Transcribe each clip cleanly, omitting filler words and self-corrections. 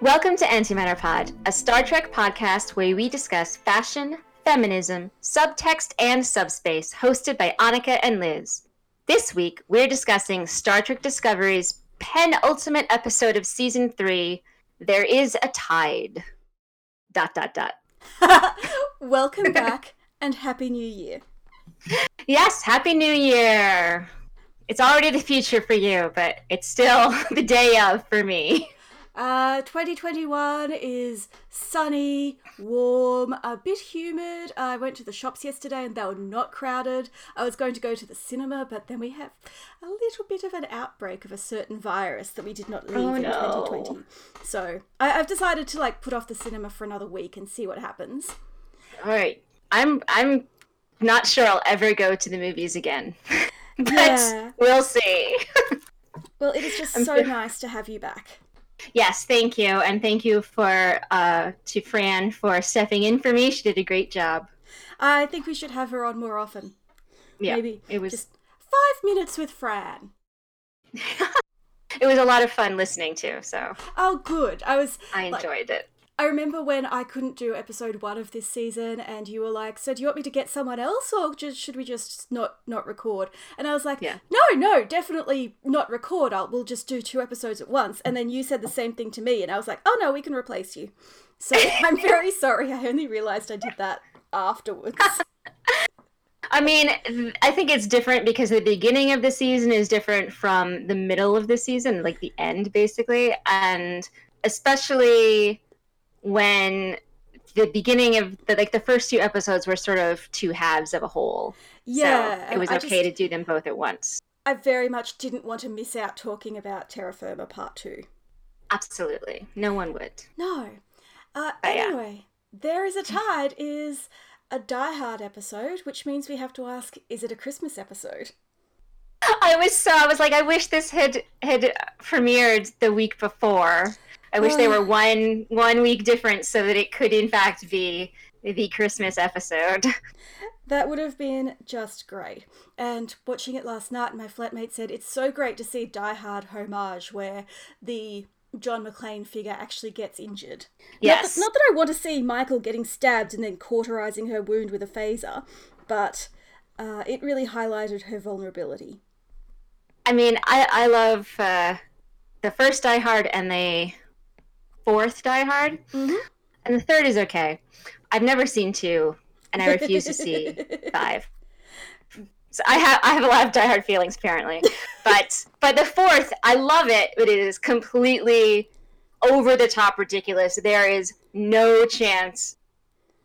Welcome to Antimatter Pod, a Star Trek podcast where we discuss fashion, feminism, subtext, and subspace, hosted by Annika and Liz. This week, we're discussing Star Trek Discovery's penultimate episode of Season 3, There is a Tide. .. Welcome back, and Happy New Year. Yes, Happy New Year! It's already the future for you, but it's still the day of for me. 2021 is sunny, warm, a bit humid. I went to the shops yesterday and they were not crowded. I was going to go to the cinema, but then we have a little bit of an outbreak of a certain virus that we did not leave in 2020. So I've decided to put off the cinema for another week and see what happens. All right. I'm not sure I'll ever go to the movies again, but we'll see. Well, it is just nice to have you back. Yes, thank you, and thank you to Fran for stepping in for me. She did a great job. I think we should have her on more often. Yeah, maybe it was just 5 minutes with Fran. It was a lot of fun listening to. So oh, good. I enjoyed it. I remember when I couldn't do episode 1 of this season, and you were like, "So do you want me to get someone else, or should we just not record?" And I was like, "No, definitely not record. We'll just do 2 episodes at once." And then you said the same thing to me, and I was like, "Oh no, we can replace you." So I'm very sorry. I only realized I did that afterwards. I mean, I think it's different because the beginning of the season is different from the middle of the season, like the end, basically, and especially when the beginning of the first 2 episodes were sort of 2 halves of a whole. Yeah. So it was okay to do them both at once. I very much didn't want to miss out talking about Terra Firma Part 2. Absolutely. No one would. No. Anyway, There is a Tide is a Die Hard episode, which means we have to ask, is it a Christmas episode? I was like, I wish this had premiered the week before. I wish they were one week different so that it could, in fact, be the Christmas episode. That would have been just great. And watching it last night, my flatmate said, it's so great to see Die Hard homage where the John McClane figure actually gets injured. Yes. Not that I want to see Michael getting stabbed and then cauterizing her wound with a phaser, but it really highlighted her vulnerability. I mean, I love the first Die Hard and the 4th Die Hard, mm-hmm. and the 3rd is okay. I've never seen 2, and I refuse to see 5. So I have a lot of Die Hard feelings apparently, but the 4th, I love it, but it is completely over the top ridiculous. There is no chance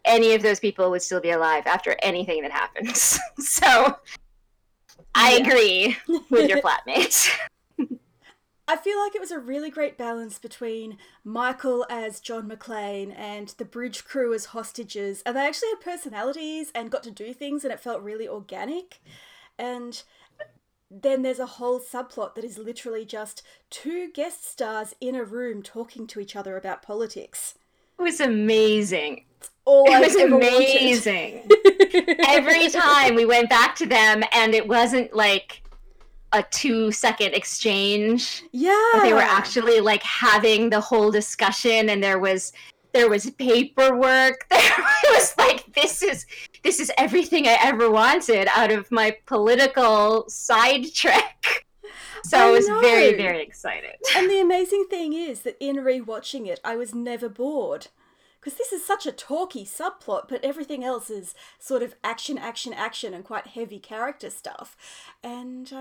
any of those people would still be alive after anything that happens. So I agree with your flatmate. I feel like it was a really great balance between Michael as John McClane and the bridge crew as hostages. And they actually had personalities and got to do things, and it felt really organic. And then there's a whole subplot that is literally just 2 guest stars in a room talking to each other about politics. It was amazing. It was amazing. Every time we went back to them, and it wasn't like a 2-second exchange. Yeah. But they were actually having the whole discussion, and there was paperwork. It was this is everything I ever wanted out of my political sidetrack. So I was very, very excited. And the amazing thing is that in rewatching it, I was never bored. Because this is such a talky subplot, but everything else is sort of action, action, action, and quite heavy character stuff. And,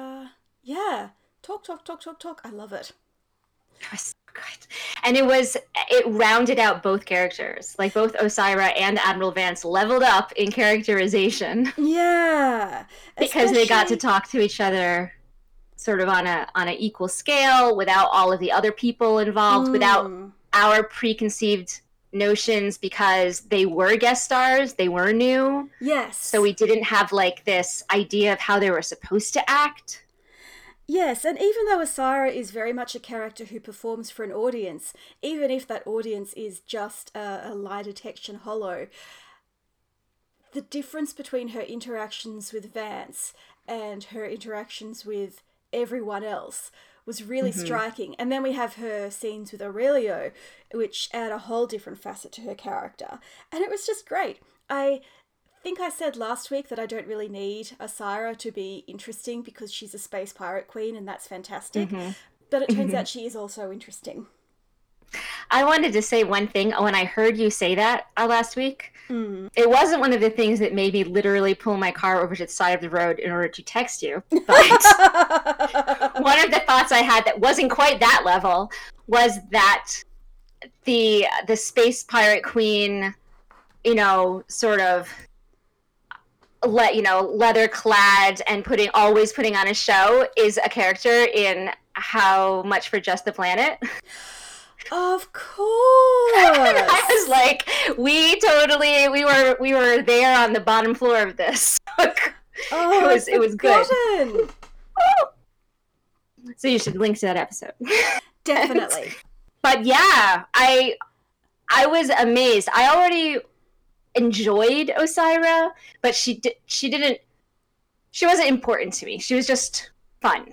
talk, talk, talk, talk, talk. I love it. It was so good. And it rounded out both characters. Both Osyraa and Admiral Vance leveled up in characterization. Yeah. Because they got to talk to each other sort of on an equal scale, without all of the other people involved, without our preconceived notions, because they were guest stars, they were new. Yes. So we didn't have this idea of how they were supposed to act. Yes, and even though Osyraa is very much a character who performs for an audience, even if that audience is just a lie detection hollow, the difference between her interactions with Vance and her interactions with everyone else was really striking. And then we have her scenes with Aurelio, which add a whole different facet to her character. And it was just great. I think I said last week that I don't really need Osyraa to be interesting because she's a space pirate queen and that's fantastic. But it turns out she is also interesting. I wanted to say one thing when I heard you say that last week. It wasn't one of the things that made me literally pull my car over to the side of the road in order to text you. But one of the thoughts I had that wasn't quite that level was that the space pirate queen, you know, sort of... leather clad and always putting on a show is a character in How Much for Just the Planet. Of course. I was like, we were there on the bottom floor of this. Oh, it was good. So you should link to that episode. Definitely. But yeah, I was amazed. I already enjoyed Osyraa, but she wasn't important to me. She was just fun.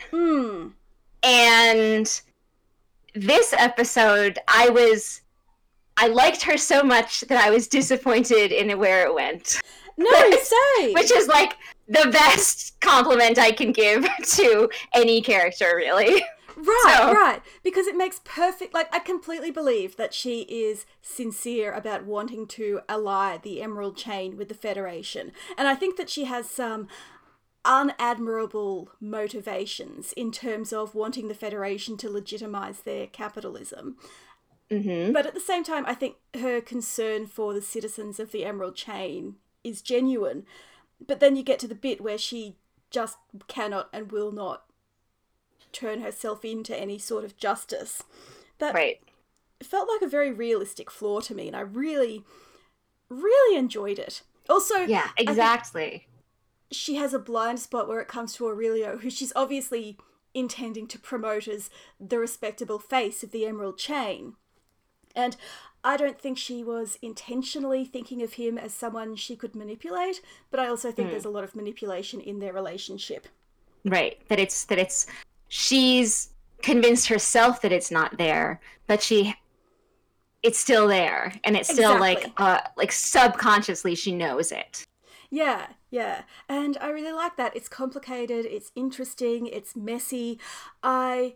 And this episode, I liked her so much that I was disappointed in where it went. No, same. Which is like the best compliment I can give to any character, really. Right. Because it makes perfect... Like, I completely believe that she is sincere about wanting to ally the Emerald Chain with the Federation. And I think that she has some unadmirable motivations in terms of wanting the Federation to legitimize their capitalism. But at the same time, I think her concern for the citizens of the Emerald Chain is genuine. But then you get to the bit where she just cannot and will not turn herself into any sort of justice. That felt like a very realistic flaw to me, and I really, really enjoyed it. Also, yeah, exactly. She has a blind spot where it comes to Aurelio, who she's obviously intending to promote as the respectable face of the Emerald Chain. And I don't think she was intentionally thinking of him as someone she could manipulate, but I also think there's a lot of manipulation in their relationship. Right, that it's she's convinced herself that it's not there, but it's still there, and it's still like subconsciously she knows it. Yeah, and I really like that. It's complicated, it's interesting, it's messy. I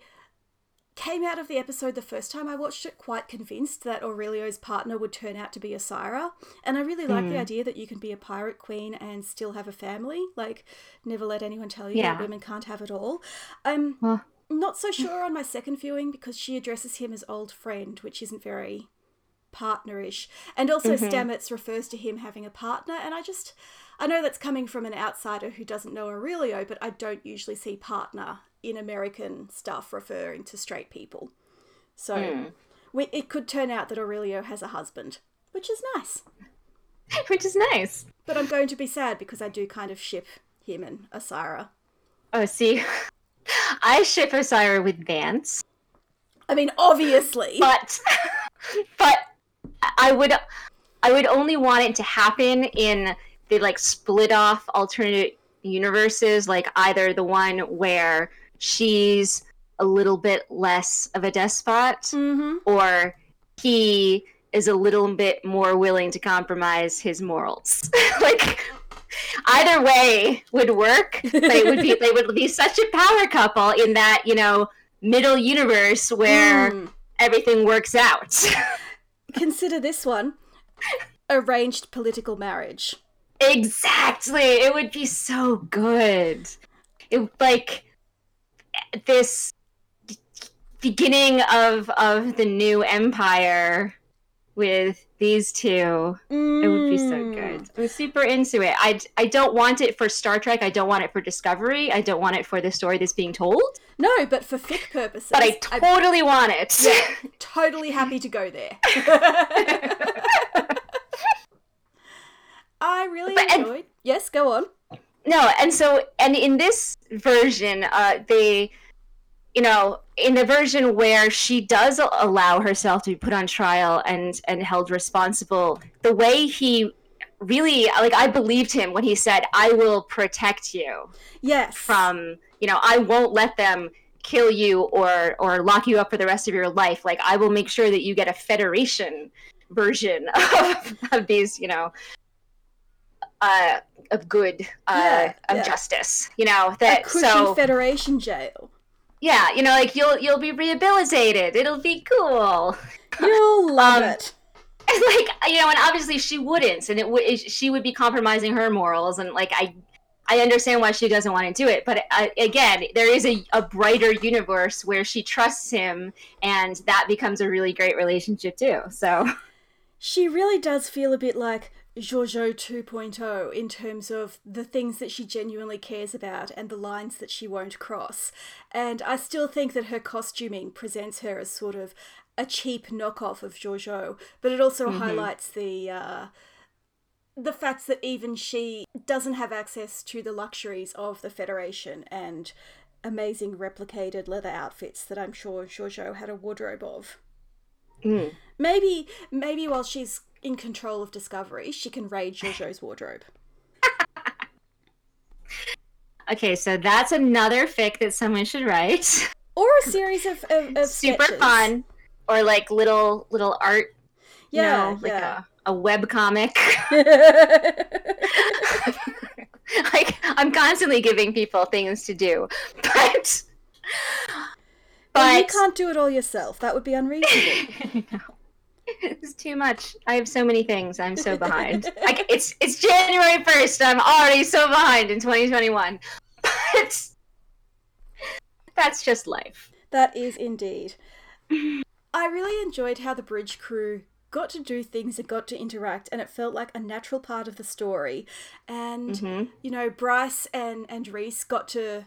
came out of the episode the first time I watched it quite convinced that Aurelio's partner would turn out to be Osyraa, and I really like the idea that you can be a pirate queen and still have a family. Like, never let anyone tell you that women can't have it all. I'm not so sure on my second viewing because she addresses him as old friend, which isn't very partnerish, and also Stamets refers to him having a partner, and I know that's coming from an outsider who doesn't know Aurelio, but I don't usually see partner in American stuff referring to straight people. So it could turn out that Aurelio has a husband, which is nice. But I'm going to be sad because I do kind of ship him and Osyraa. Oh, see, I ship Osyraa with Vance. I mean, obviously. But I would only want it to happen in the, like, split-off alternate universes, like either the one where she's a little bit less of a despot or he is a little bit more willing to compromise his morals. Like, either way would work. They would be such a power couple in that, you know, middle universe where everything works out. Consider this one. Arranged political marriage. Exactly. It would be so good. It, like, this beginning of the new empire with these two. It would be so good. I'm super into it. I don't want it for Star Trek. I don't want it for Discovery. I don't want it for the story that's being told. No, but for fic purposes. But I totally want it. Yeah, totally happy to go there. I really enjoyed. Yes, go on. No, and in this version, in the version where she does allow herself to be put on trial and held responsible, the way he really, like, I believed him when he said, I will protect you. Yes. From, you know, I won't let them kill you or lock you up for the rest of your life. Like, I will make sure that you get a Federation version of these, you know, of good, of justice, you know, that, so Federation jail. Yeah. You know, like you'll be rehabilitated. It'll be cool. You'll love it. Like, you know, and obviously she wouldn't, and she would be compromising her morals, and like I understand why she doesn't want to do it, but again, there is a brighter universe where she trusts him, and that becomes a really great relationship too. So she really does feel a bit like Jojo 2.0 in terms of the things that she genuinely cares about and the lines that she won't cross. And I still think that her costuming presents her as sort of a cheap knockoff of Jojo, but it also highlights the fact that even she doesn't have access to the luxuries of the Federation and amazing replicated leather outfits that I'm sure Jojo had a wardrobe of. Mm. Maybe while she's in control of Discovery, she can raid Jojo's wardrobe. Okay, so that's another fic that someone should write. Or a series of super sketches. Fun. Or like little art. Yeah. You know, like a web comic. Like, I'm constantly giving people things to do, but you can't do it all yourself. That would be unreasonable. No. It's too much. I have so many things. I'm so behind. Like, it's January 1st. I'm already so behind in 2021. But that's just life. That is indeed. I really enjoyed how the bridge crew got to do things and got to interact, and it felt like a natural part of the story. And, you know, Bryce and Reese got to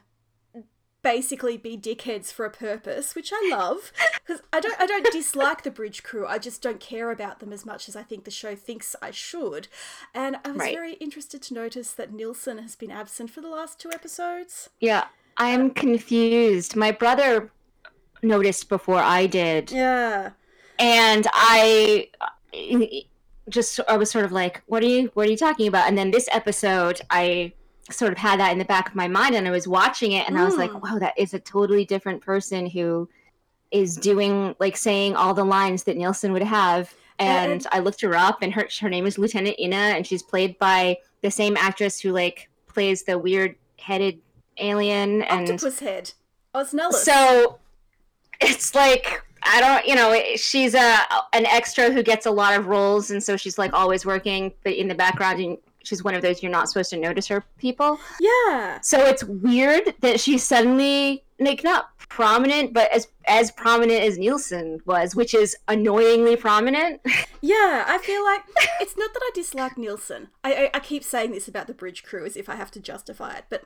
basically be dickheads for a purpose, which I love, because I don't dislike the bridge crew. I just don't care about them as much as I think the show thinks I should. And I was very interested to notice that Nilsson has been absent for the last two episodes. Yeah, I'm confused. My brother noticed before I did. Yeah. And I was sort of like, what are you talking about? And then this episode, I sort of had that in the back of my mind, and I was watching it, and I was like, wow, that is a totally different person who is doing, like, saying all the lines that Nilsson would have. And I looked her up, and her name is Lieutenant Ina, and she's played by the same actress who, like, plays the weird-headed alien. Octopus head. Osnella. So it's like, I don't, you know, she's an extra who gets a lot of roles, and so she's, like, always working, but in the background, she's one of those you're not supposed to notice her people. Yeah. So it's weird that she's suddenly, like, not prominent, but as prominent as Nilsson was, which is annoyingly prominent. Yeah, I feel like it's not that I dislike Nilsson. I keep saying this about the bridge crew as if I have to justify it, but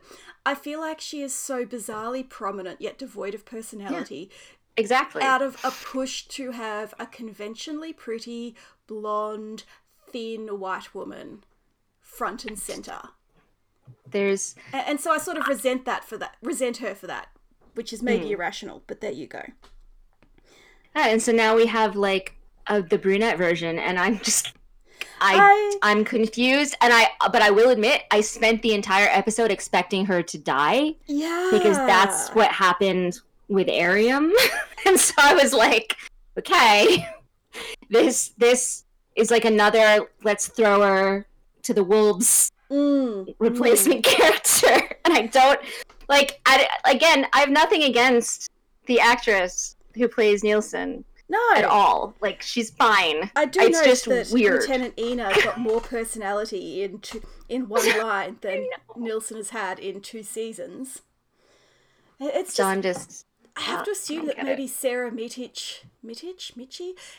I feel like she is so bizarrely prominent yet devoid of personality. Yeah. Exactly. Out of a push to have a conventionally pretty, blonde, thin white woman front and center. And so I sort of resent her for that, which is maybe irrational, but there you go. And so now we have, like, the brunette version, and I'm just, I'm confused, and but I will admit, I spent the entire episode expecting her to die. Yeah. Because that's what happened with Arium. And so I was like, okay, this is like another, let's throw her to the wolves replacement character. And I don't, like, again, I have nothing against the actress who plays Nilsson. No. At all. Like, she's fine. I do know that weird. Lieutenant Ina got more personality in one line than Nilsson has had in two seasons. It's so I have to assume that maybe Sarah Mitich,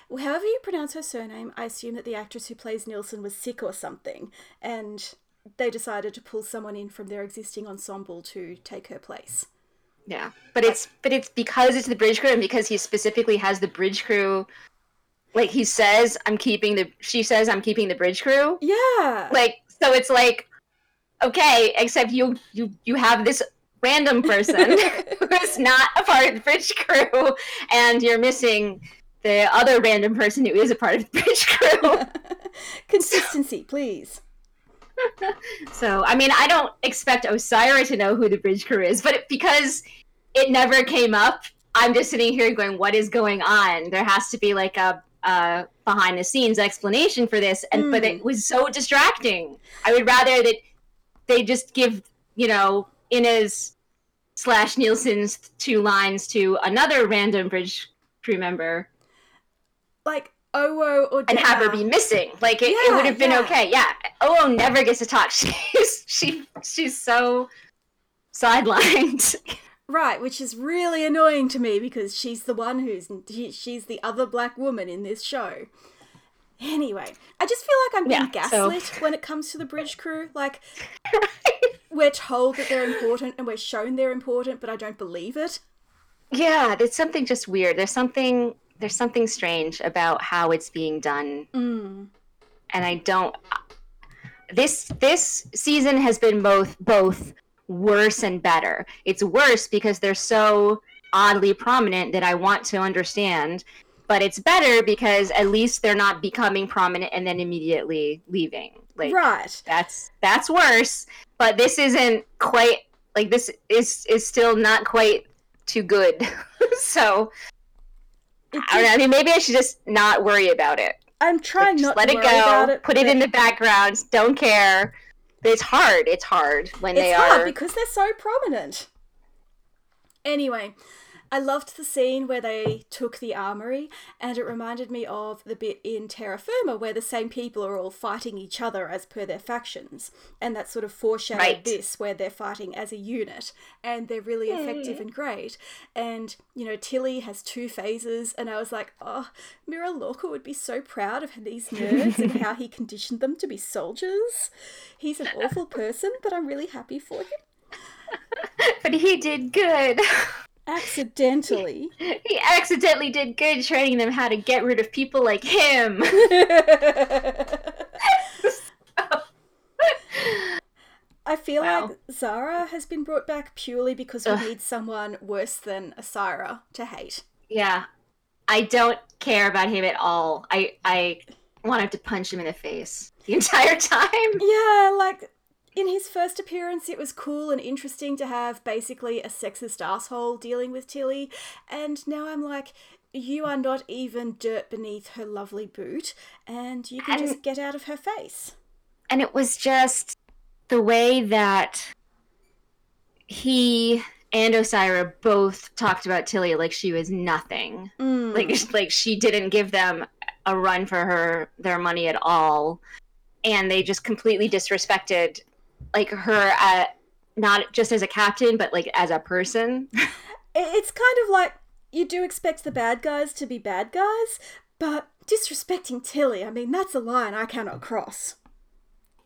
however you pronounce her surname, I assume that the actress who plays Nilsson was sick or something, and they decided to pull someone in from their existing ensemble to take her place. Yeah, but it's because it's the bridge crew, and because he specifically has the bridge crew. Like, he says, she says, I'm keeping the bridge crew. Yeah. Like, so it's like, okay, except you have this random person who's not a part of the bridge crew, and you're missing the other random person who is a part of the bridge crew. Consistency, please. So, I mean, I don't expect Osyraa to know who the bridge crew is, but because it never came up, I'm just sitting here going, what is going on? There has to be like a behind-the-scenes explanation for this, but it was so distracting. I would rather that they just give, you know, Ina's/Nilsson's two lines to another random bridge crew member. Like, Owo or Dara. And have her be missing. Like, it would have been okay. Yeah, Owo never gets to talk. She's so sidelined. Right, which is really annoying to me because she's the one she's the other black woman in this show. Anyway, I just feel like I'm being gaslit when it comes to the bridge crew. Like, we're told that they're important and we're shown they're important, but I don't believe it. Yeah, there's something just weird. There's something strange about how it's being done. Mm. And I don't... This season has been both worse and better. It's worse because they're so oddly prominent that I want to understand, but it's better because at least they're not becoming prominent and then immediately leaving. Like, right. That's worse, but this isn't quite like this is still not quite too good. So I don't know. I mean, maybe I should just not worry about it. I'm trying like, not let to let it go. About it, put it in the background. Don't care. It's hard when they are... It's hard because they're so prominent. Anyway, I loved the scene where they took the armory, and it reminded me of the bit in Terra Firma where the same people are all fighting each other as per their factions. And that sort of foreshadowed this, where they're fighting as a unit, and they're really effective and great. And, you know, Tilly has two phases, and I was like, oh, Mira Lorca would be so proud of these nerds and how he conditioned them to be soldiers. He's an awful person, but I'm really happy for him. But he did good. Accidentally. He accidentally did good training them how to get rid of people like him. I feel like Zara has been brought back purely because we need someone worse than Osyraa to hate. Yeah. I don't care about him at all. I wanted to punch him in the face the entire time. Yeah, like... In his first appearance, it was cool and interesting to have basically a sexist asshole dealing with Tilly, and now I'm like, you are not even dirt beneath her lovely boot, and you can just get out of her face. And it was just the way that he and Osyraa both talked about Tilly like she was nothing. Mm. Like she didn't give them a run for their money at all, and they just completely disrespected like her, not just as a captain, but like as a person. It's kind of like you do expect the bad guys to be bad guys, but disrespecting Tilly, I mean, that's a line I cannot cross.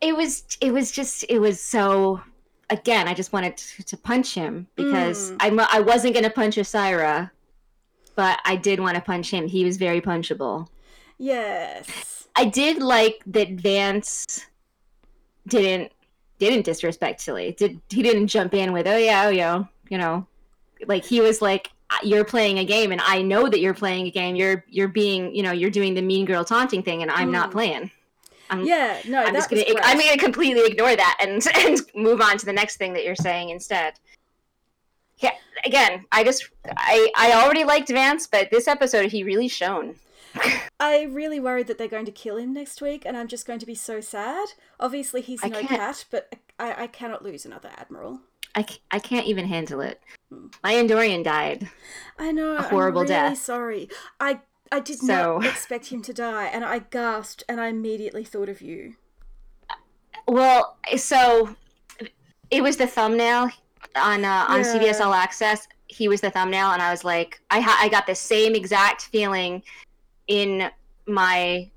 It was so, again, I just wanted to punch him because I wasn't going to punch Osyraa, but I did want to punch him. He was very punchable. Yes. I did like that Vance didn't disrespect Tilly. He didn't jump in with, you know, like he was like, you're playing a game and I know that you're playing a game. You're being, you know, you're doing the mean girl taunting thing and I'm not playing. I'm going to completely ignore that and move on to the next thing that you're saying instead. Yeah. Again, I already liked Vance, but this episode he really shone. I really worried that they're going to kill him next week, and I'm just going to be so sad. Obviously, he's no cat, but I cannot lose another admiral. I can't even handle it. My Andorian died. I know. A horrible death. I'm really sorry. I did not expect him to die, and I gasped, and I immediately thought of you. Well, so it was the thumbnail on CBS All Access. He was the thumbnail, and I was like, I got the same exact feeling in my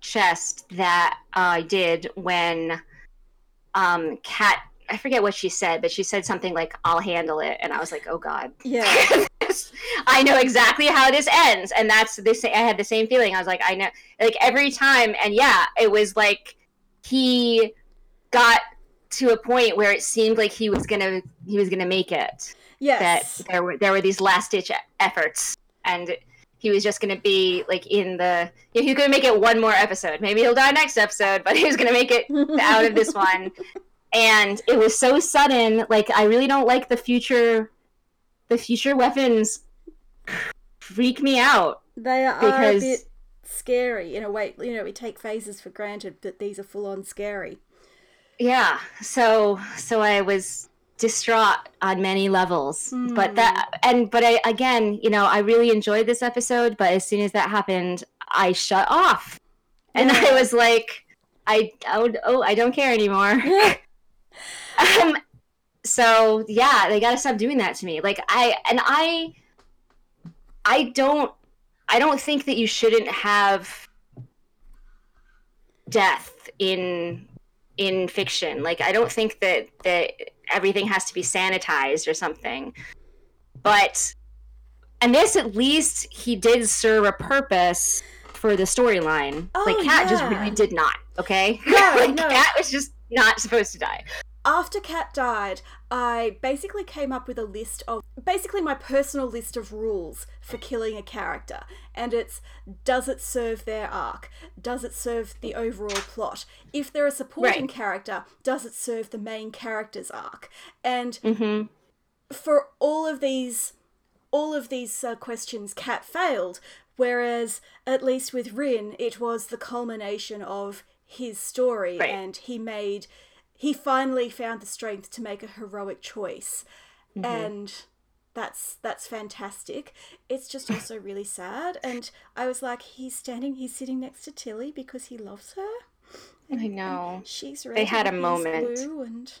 chest that I did when Kat, I forget what she said, but she said something like, I'll handle it, and I was like, oh god. Yeah. I know exactly how this ends, and I had the same feeling. I was like, I know, like every time, and yeah, it was like he got to a point where it seemed like he was gonna make it. Yes. That there were these last ditch efforts, and he was just going to be like in the, he was going to make it one more episode. Maybe he'll die next episode, but he was going to make it out of this one. And it was so sudden. Like, I really don't like the future weapons freak me out. They are because... a bit scary in a way. You know, we take phases for granted, but these are full on scary. Yeah. So I was distraught on many levels, but I, again, you know, I really enjoyed this episode, but as soon as that happened, I shut off, and I was like, I don't care anymore. Yeah. So yeah, they gotta stop doing that to me. Like I don't think that you shouldn't have death in fiction. Like, I don't think that everything has to be sanitized or something. But, and this, at least he did serve a purpose for the storyline. Oh, like, Kat just really did not, okay? Yeah, like, no. Kat was just not supposed to die. After Kat died, I basically came up with a list of, basically my personal list of rules for killing a character. And it's, does it serve their arc? Does it serve the overall plot? If they're a supporting character, does it serve the main character's arc? And for all of these questions, Kat failed. Whereas, at least with Rin, it was the culmination of his story, and he finally found the strength to make a heroic choice. Mm-hmm. And that's fantastic. It's just also really sad. And I was like, he's sitting next to Tilly because he loves her. And, I know. She's really, they had a moment. And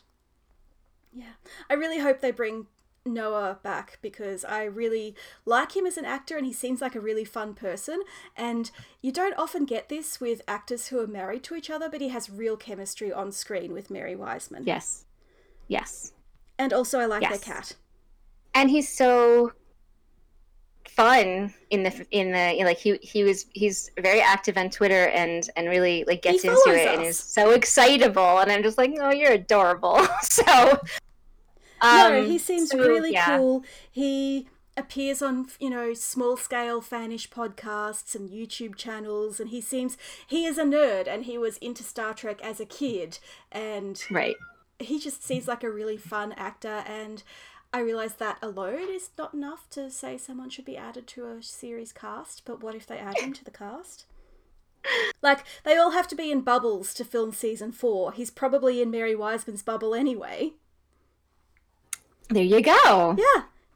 yeah, I really hope they bring Noah back because I really like him as an actor and he seems like a really fun person. And you don't often get this with actors who are married to each other, but he has real chemistry on screen with Mary Wiseman. Yes. And also I like their cat. And he's so fun in the like he's very active on Twitter and really like gets into it and is so excitable and I'm just like, oh, you're adorable. So no, he seems really cool. He appears on, you know, small-scale fanish podcasts and YouTube channels, and he is a nerd, and he was into Star Trek as a kid, and he just seems like a really fun actor, and I realised that alone is not enough to say someone should be added to a series cast, but what if they add him to the cast? Like, they all have to be in bubbles to film season 4. He's probably in Mary Wiseman's bubble anyway. There you go.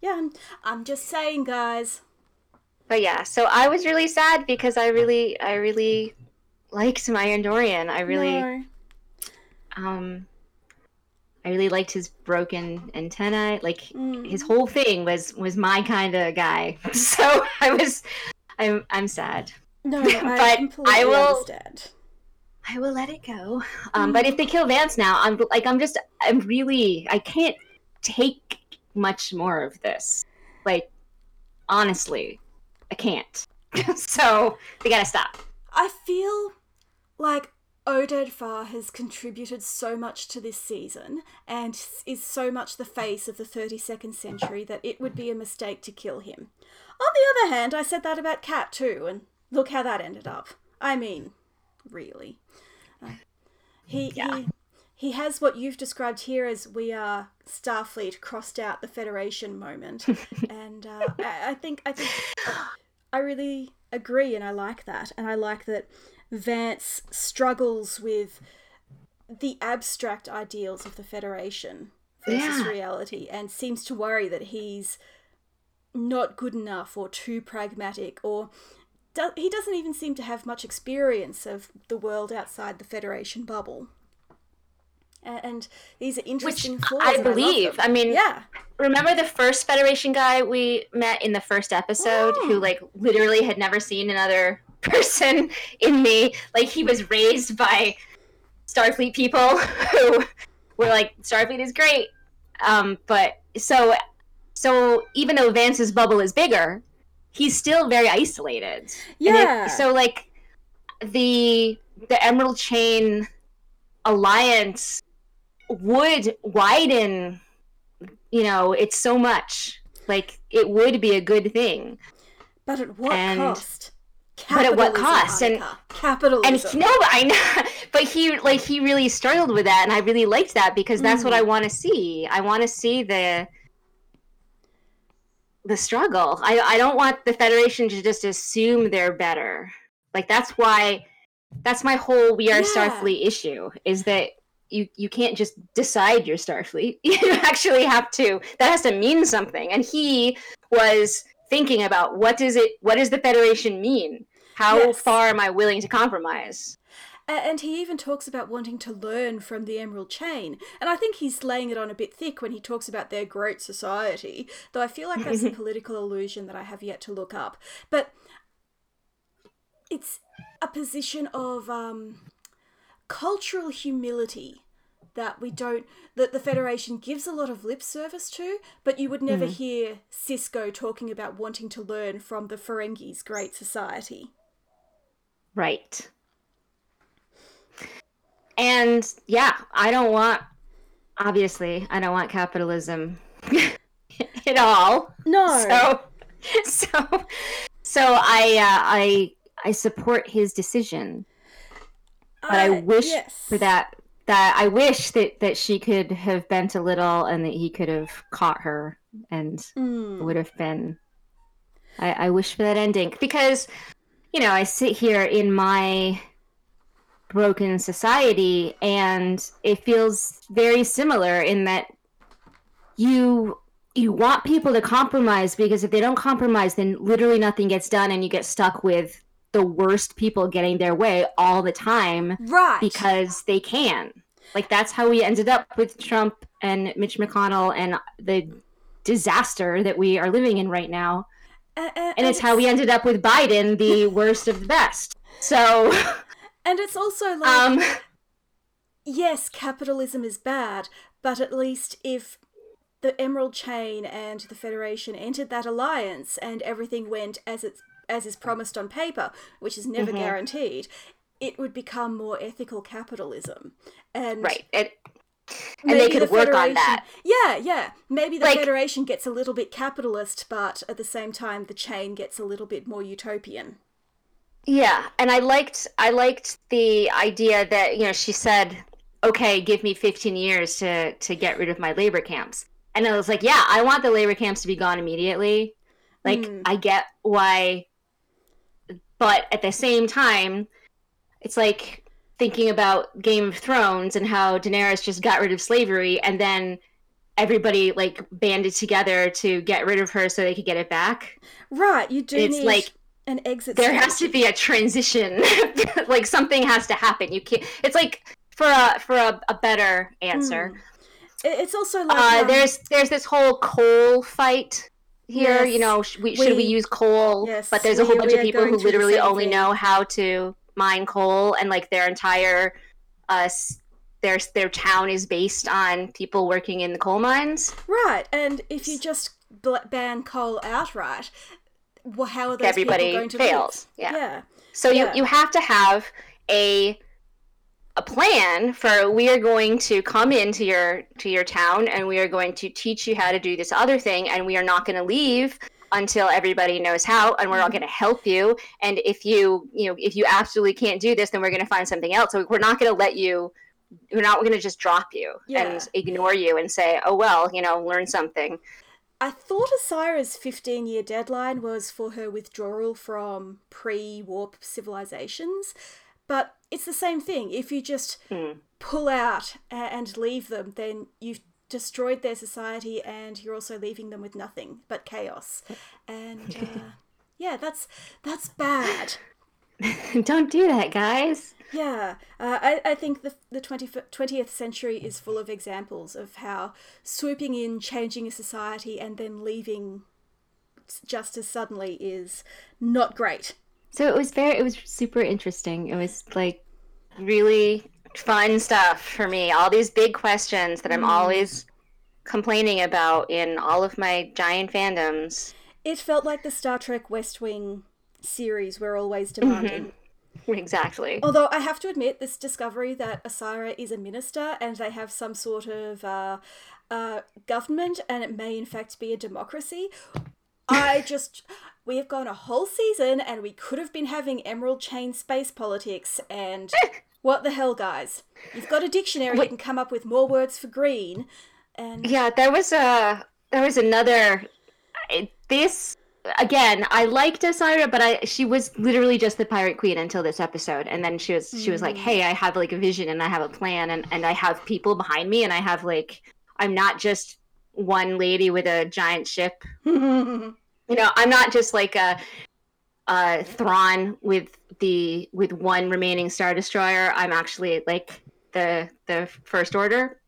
Yeah. I'm just saying, guys. But yeah, so I was really sad because I really liked my Andorian. I really liked his broken antenna. Like his whole thing was my kind of guy. So I'm sad. No, I completely understand. I will let it go. But if they kill Vance now, I can't take much more of this. Like, honestly, I can't. So they gotta stop. I feel like Odedfar has contributed so much to this season and is so much the face of the 32nd century that it would be a mistake to kill him. On the other hand, I said that about Kat too, and look how that ended up. I mean, really. He has what you've described here as "we are Starfleet" crossed out the Federation moment, and I think I really agree, and I like that, and I like that Vance struggles with the abstract ideals of the Federation versus reality, and seems to worry that he's not good enough or too pragmatic, or he doesn't even seem to have much experience of the world outside the Federation bubble. And these are interesting flaws. I believe. I mean, remember the first Federation guy we met in the first episode who, like, literally had never seen another person in me? Like, he was raised by Starfleet people who were like, Starfleet is great. But so even though Vance's bubble is bigger, he's still very isolated. Yeah. So, like, the Emerald Chain alliance would widen, you know, it's so much. Like, it would be a good thing. But at what cost? Capitalism, but at what cost? Monica. And capitalism. And he, no, I know. But he really struggled with that, and I really liked that because that's what I want to see. I want to see the struggle. I don't want the Federation to just assume they're better. Like that's why. That's my whole We Are Starfleet issue, is that you can't just decide you're Starfleet. You actually have to. That has to mean something. And he was thinking about what does the Federation mean? How far am I willing to compromise? And he even talks about wanting to learn from the Emerald Chain. And I think he's laying it on a bit thick when he talks about their great society, though I feel like that's a political illusion that I have yet to look up. But it's a position of cultural humility that that the Federation gives a lot of lip service to, but you would never hear Cisco talking about wanting to learn from the Ferengi's great society. Right. And I don't want capitalism at all. No. So I support his decision, but I wish for that I wish that she could have bent a little and that he could have caught her and would have been, I wish for that ending because, you know, I sit here in my broken society and it feels very similar in that you want people to compromise because if they don't compromise, then literally nothing gets done and you get stuck with the worst people getting their way all the time, right? Because they can. Like, that's how we ended up with Trump and Mitch McConnell and the disaster that we are living in right now. And it's how we ended up with Biden, the worst of the best. So... And it's also like, yes, capitalism is bad, but at least if the Emerald Chain and the Federation entered that alliance and everything went as is promised on paper, which is never guaranteed, it would become more ethical capitalism. And right. And they could work on that. Yeah. Maybe the Federation gets a little bit capitalist, but at the same time, the chain gets a little bit more utopian. Yeah, and I liked the idea that, you know, she said, okay, give me 15 years to get rid of my labor camps. And I was like, yeah, I want the labor camps to be gone immediately. Like, I get why. But at the same time, it's like thinking about Game of Thrones and how Daenerys just got rid of slavery and then everybody, like, banded together to get rid of her so they could get it back. Right, you do need... It's like... An exit there stage. Has to be a transition. Like, something has to happen. You can't. It's like for a better answer. It's also like there's this whole coal fight here. Yes, you know, should we use coal? Yes, but there's a whole bunch of people who literally only know how to mine coal, and like their entire their town is based on people working in the coal mines. Right, and if you just ban coal outright. Well, how are those everybody going to fails. Yeah. So you have to have a plan for we are going to come into your town and we are going to teach you how to do this other thing and we are not going to leave until everybody knows how and we're all going to help you and if you absolutely can't do this then we're going to find something else. So we're not going to let you. We're not going to just drop you and ignore you and say, oh well, you know, learn something. I thought Osyra's 15-year deadline was for her withdrawal from pre-warp civilizations, but it's the same thing. If you just pull out and leave them, then you've destroyed their society and you're also leaving them with nothing but chaos. And, that's bad. Don't do that, guys. Yeah, I think the 20th century is full of examples of how swooping in, changing a society, and then leaving just as suddenly is not great. So it was super interesting. It was like really fun stuff for me. All these big questions that I'm always complaining about in all of my giant fandoms. It felt like the Star Trek West Wing series we're always demanding. Exactly. Although I have to admit, this discovery that Osyraa is a minister and they have some sort of government and it may in fact be a democracy, I just We have gone a whole season and we could have been having Emerald Chain space politics and... What the hell, guys? You've got a dictionary that can come up with more words for green. And yeah, there was another... This, again, I liked Osyraa, but she was literally just the Pirate Queen until this episode. And then she was like, hey, I have, like, a vision and I have a plan and I have people behind me and I have, like... I'm not just one lady with a giant ship. You know, I'm not just like a Thrawn with one remaining Star Destroyer. I'm actually like the First Order.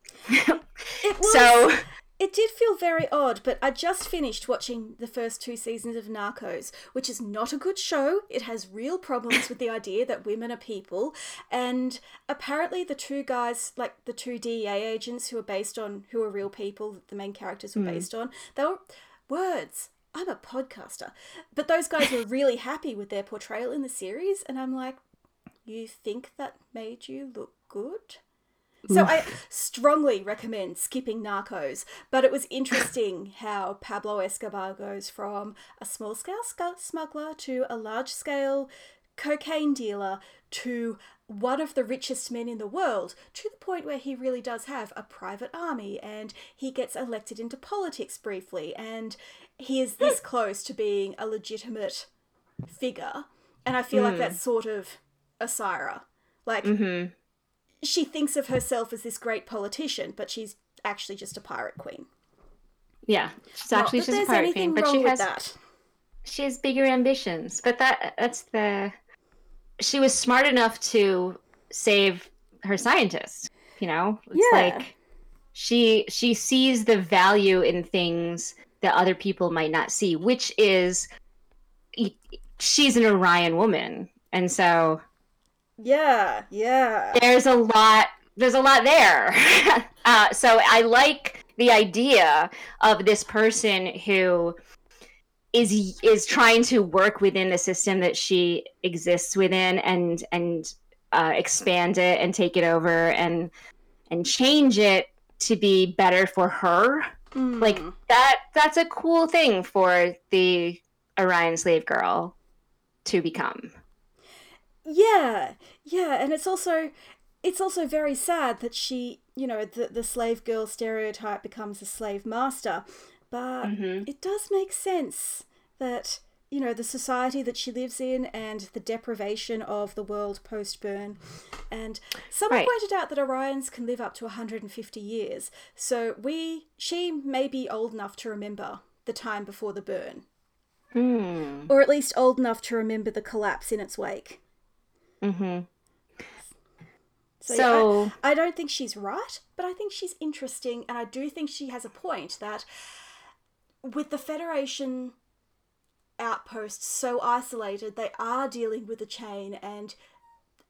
It did feel very odd, but I just finished watching the first two seasons of Narcos, which is not a good show. It has real problems with the idea that women are people. And apparently the two guys, like the two DEA agents who are real people, that the main characters were based on, they were words. I'm a podcaster. But those guys were really happy with their portrayal in the series. And I'm like, you think that made you look good? So I strongly recommend skipping Narcos, but it was interesting how Pablo Escobar goes from a small-scale smuggler to a large-scale cocaine dealer to one of the richest men in the world, to the point where he really does have a private army and he gets elected into politics briefly and he is this close to being a legitimate figure. And I feel like that's sort of Osyraa. Like... Mm-hmm. She thinks of herself as this great politician, but she's actually just a pirate queen. Yeah, she's actually just a pirate queen, but she has bigger ambitions. But she was smart enough to save her scientist. You know, it's like she sees the value in things that other people might not see, which is she's an Orion woman, and so. Yeah. There's a lot there. So I like the idea of this person who is trying to work within the system that she exists within and expand it and take it over and change it to be better for her. Mm. Like that's a cool thing for the Orion slave girl to become. Yeah, and it's also very sad that she, you know, the slave girl stereotype becomes a slave master, but it does make sense that, you know, the society that she lives in and the deprivation of the world post-burn, and someone pointed out that Orions can live up to 150 years, so she may be old enough to remember the time before the burn, or at least old enough to remember the collapse in its wake. Mm-hmm. So yeah, I don't think she's right, but I think she's interesting, and I do think she has a point that with the Federation outposts so isolated, they are dealing with the chain, and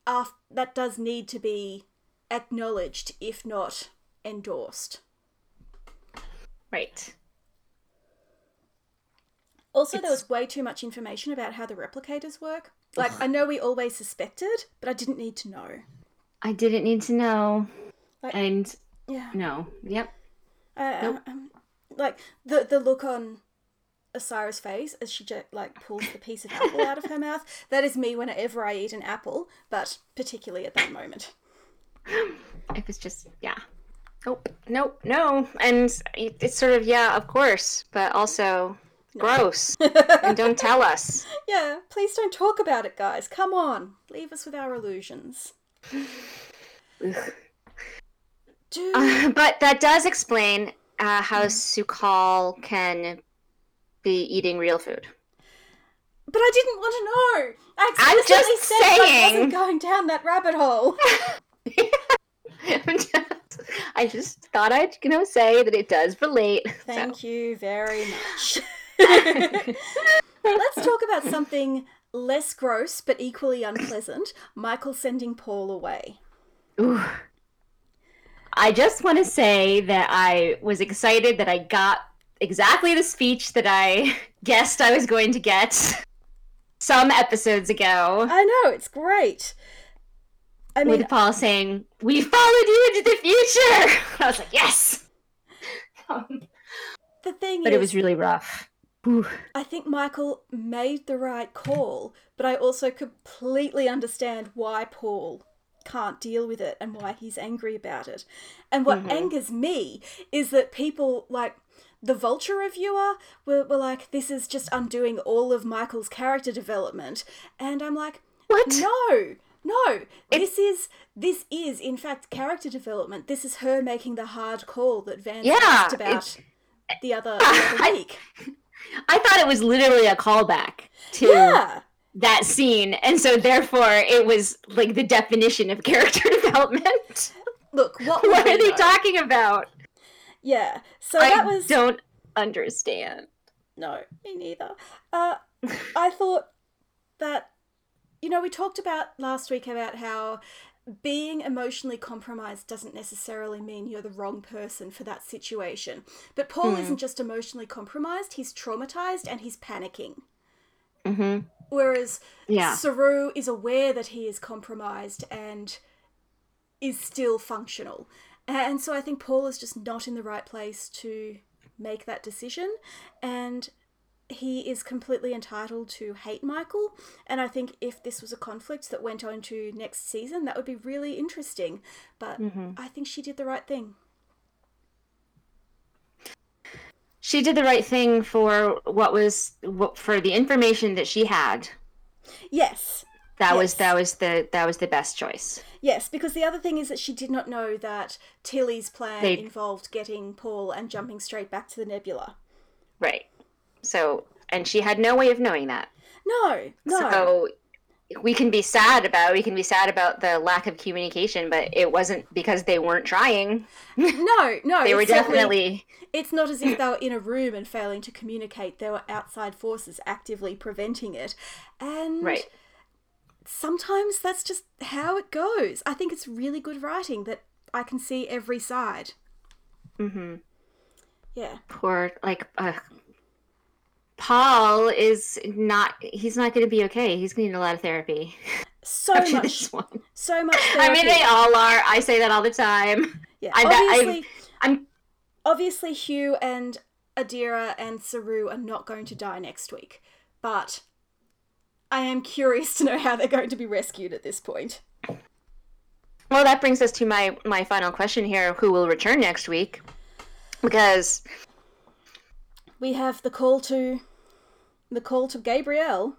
that does need to be acknowledged, if not endorsed. Right. Also, there was way too much information about how the replicators work. Like, I know we always suspected, but I didn't need to know. I didn't need to know. Like, and, yeah. No. Yep. Nope. Like, the look on Osyra's face as she, like, pulls the piece of apple out of her mouth, that is me whenever I eat an apple, but particularly at that moment. It was just, yeah. Nope, no. And it's sort of, yeah, of course, but also... No. Gross. And don't tell us. Yeah, please don't talk about it, guys. Come on. Leave us with our illusions. But that does explain how Su'Kal can be eating real food. But I didn't want to know. I'm just saying. I wasn't going down that rabbit hole. I just thought I'd say that it does relate. Thank you very much. Let's talk about something less gross but equally unpleasant. Michael sending Paul away. Ooh. I just want to say that I was excited that I got exactly the speech that I guessed I was going to get some episodes ago. I know, it's great. I mean, with Paul saying, "We followed you into the future." I was like, yes. But it was really rough. I think Michael made the right call, but I also completely understand why Paul can't deal with it and why he's angry about it. And what angers me is that people like the Vulture reviewer were like, this is just undoing all of Michael's character development. And I'm like, what? No, this is in fact character development. This is her making the hard call that Vance asked about the other week. I thought it was literally a callback to that scene, and so therefore it was like the definition of character development. Look, what are they talking about? Yeah, so I don't understand. No, me neither. I thought that, we talked about last week about how being emotionally compromised doesn't necessarily mean you're the wrong person for that situation. But Paul isn't just emotionally compromised, he's traumatized and he's panicking. Mm-hmm. Whereas Saru is aware that he is compromised and is still functional. And so I think Paul is just not in the right place to make that decision. And he is completely entitled to hate Michael. And I think if this was a conflict that went on to next season, that would be really interesting. But I think she did the right thing. She did the right thing for for the information that she had. Yes. That was the best choice. Yes, because the other thing is that she did not know that Tilly's plan involved getting Paul and jumping straight back to the Nebula. Right. So, and she had no way of knowing that. No. So we can be sad about the lack of communication, but it wasn't because they weren't trying. No. They were definitely... It's not as if they were in a room and failing to communicate. There were outside forces actively preventing it. And... Right. Sometimes that's just how it goes. I think it's really good writing that I can see every side. Mm-hmm. Yeah. Poor, Paul is not, he's not going to be okay. He's going to need a lot of therapy. So much therapy. I mean, they all are. I say that all the time. Yeah. Obviously Hugh and Adira and Saru are not going to die next week, but... I am curious to know how they're going to be rescued at this point. Well, that brings us to my final question here, who will return next week? Because we have the call to Gabriel.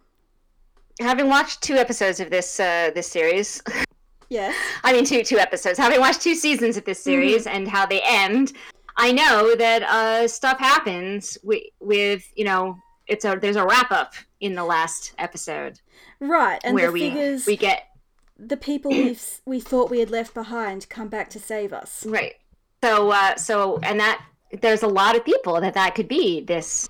Having watched two episodes of this series. Yes. I mean two episodes. Having watched two seasons of this series and how they end, I know that stuff happens with there's a wrap up in the last episode, right? And where we get the people we thought we had left behind come back to save us, right? So, and that there's a lot of people that could be this.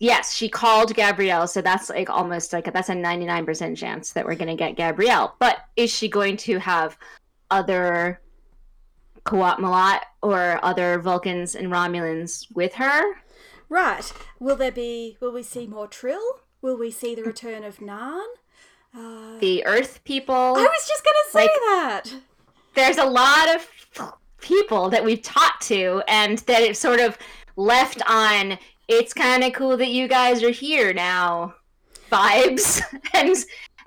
Yes, she called Gabrielle, so that's that's a 99% chance that we're going to get Gabrielle. But is she going to have other Kuat Malat or other Vulcans and Romulans with her? Right. Will we see more Trill? Will we see the return of Narn? The Earth people. I was just going to say that. There's a lot of people that we've talked to and that it's sort of left on, it's kind of cool that you guys are here now vibes.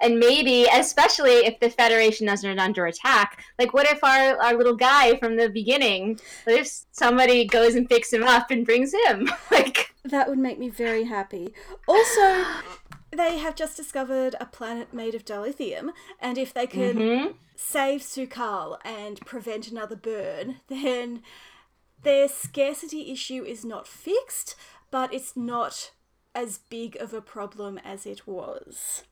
and maybe, especially if the Federation isn't under attack, what if our little guy from the beginning, what if somebody goes and picks him up and brings him? That would make me very happy. Also, they have just discovered a planet made of dilithium, and if they can save Su'Kal and prevent another burn, then their scarcity issue is not fixed, but it's not as big of a problem as it was.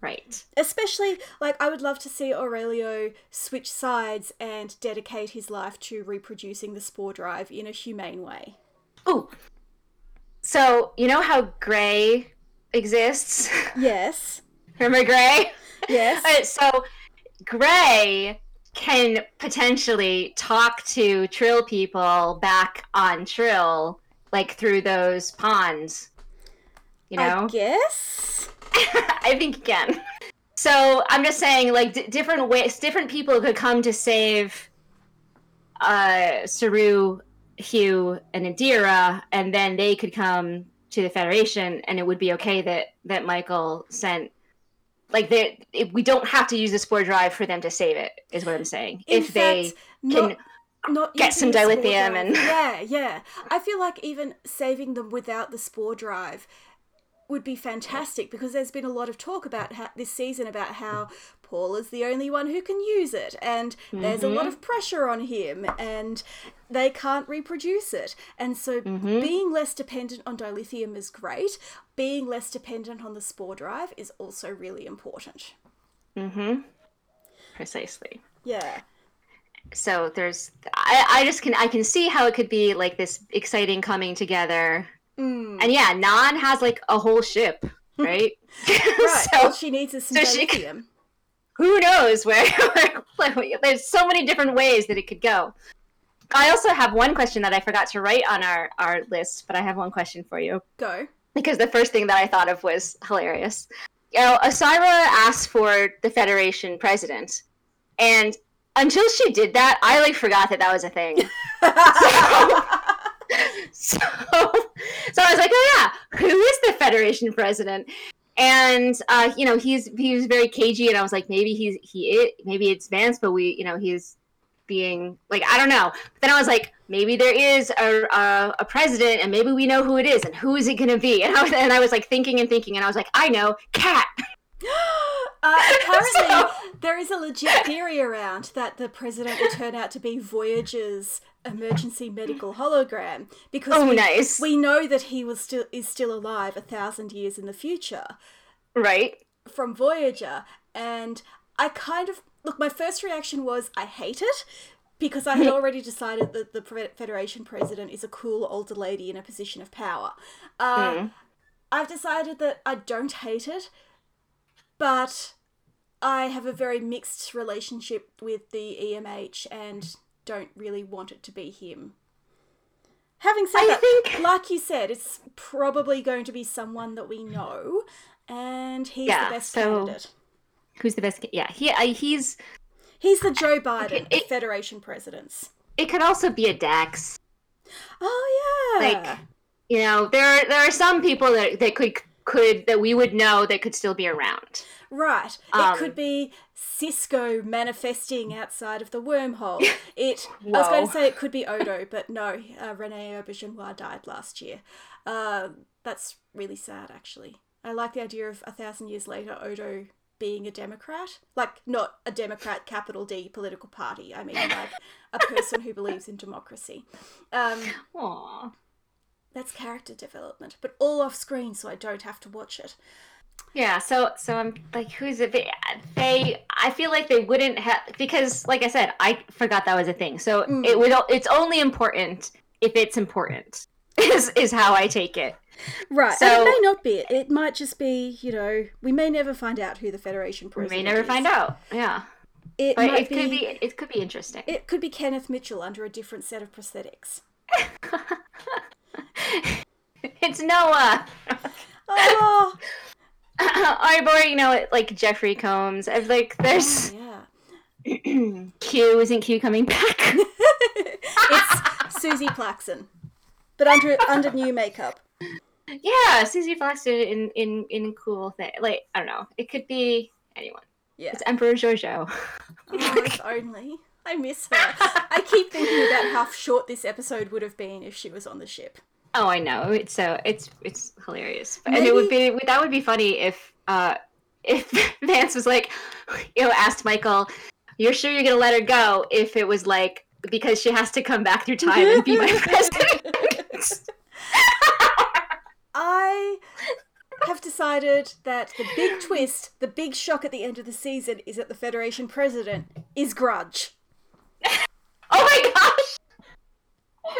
Right. Especially, I would love to see Aurelio switch sides and dedicate his life to reproducing the spore drive in a humane way. Oh. So, you know how Grey exists? Yes. Remember Grey? Yes. All right, so, Grey can potentially talk to Trill people back on Trill, through those ponds. I guess... I think you can. So I'm just saying, different ways, different people could come to save Saru, Hugh, and Adira, and then they could come to the Federation, and it would be okay that Michael sent. We don't have to use the spore drive for them to save it, is what I'm saying. Get some dilithium and... Yeah. I feel like even saving them without the spore drive would be fantastic, because there's been a lot of talk about this season about how Paul is the only one who can use it, and there's a lot of pressure on him, and they can't reproduce it. And so being less dependent on dilithium is great. Being less dependent on the spore drive is also really important. Precisely. Yeah. So there's... I can see how it could be like this exciting coming together. And yeah, Nan has like a whole ship, right? Right. So all she needs is some dilithium. Who knows where there's so many different ways that it could go. I also have one question that I forgot to write on our list, but I have one question for you. Go. Because the first thing that I thought of was hilarious. You know, Osyraa asked for the Federation president, and until she did that, I forgot that was a thing. So I was like, oh yeah, who is the Federation president? And he was very cagey, and I was like, maybe it's Vance, but he's being like, I don't know. But then I was like, maybe there is a president, and maybe we know who it is, and who is it going to be? And I was like thinking, and I was like, I know, Cat. Apparently, there is a legit theory around that the president will turn out to be Voyager's emergency medical hologram, because we know that he was still alive 1,000 years in the future, right, from Voyager. And I my first reaction was I hate it, because I had already decided that the Federation president is a cool older lady in a position of power. I've decided that I don't hate it, but I have a very mixed relationship with the EMH and don't really want it to be him. Having said that, like you said, it's probably going to be someone that we know, and he's the best candidate. Who's the best? Yeah, he's the Joe Biden of Federation presidents. It could also be a Dax. Oh yeah, there are some people that could that we would know that could still be around. Right. It could be Cisco manifesting outside of the wormhole. I was going to say it could be Odo, but no. Rene Aubergenois died last year. That's really sad, actually. I like the idea of 1,000 years later Odo being a Democrat. Like, not a Democrat, capital D, political party. I mean, like, a person who believes in democracy. That's character development, but all off screen, so I don't have to watch it. Yeah, so I'm like, who's it? They, I feel like they wouldn't have, because like I said, I forgot that was a thing. So it's only important if it's important, is how I take it. Right. So and it may not be. It might just be, we may never find out who the Federation president is. We may never find out. Yeah. It could be interesting. It could be Kenneth Mitchell under a different set of prosthetics. It's Noah. Oh. Arbor, like Jeffrey Combs. I was like, there's... Oh, yeah. Q, isn't Q coming back? It's Susie Plaxon, but under new makeup. Yeah, Susie Plaxon in cool thing. Like, I don't know. It could be anyone. Yeah. It's Emperor Jojo. Oh, if only. I miss her. I keep thinking about how short this episode would have been if she was on the ship. Oh, I know. It's hilarious, and it would be funny if Vance was like, asked Michael, "You're sure you're gonna let her go?" If it was like, because she has to come back through time and be my president. I have decided that the big twist, the big shock at the end of the season, is that the Federation president is Grudge. Oh my gosh!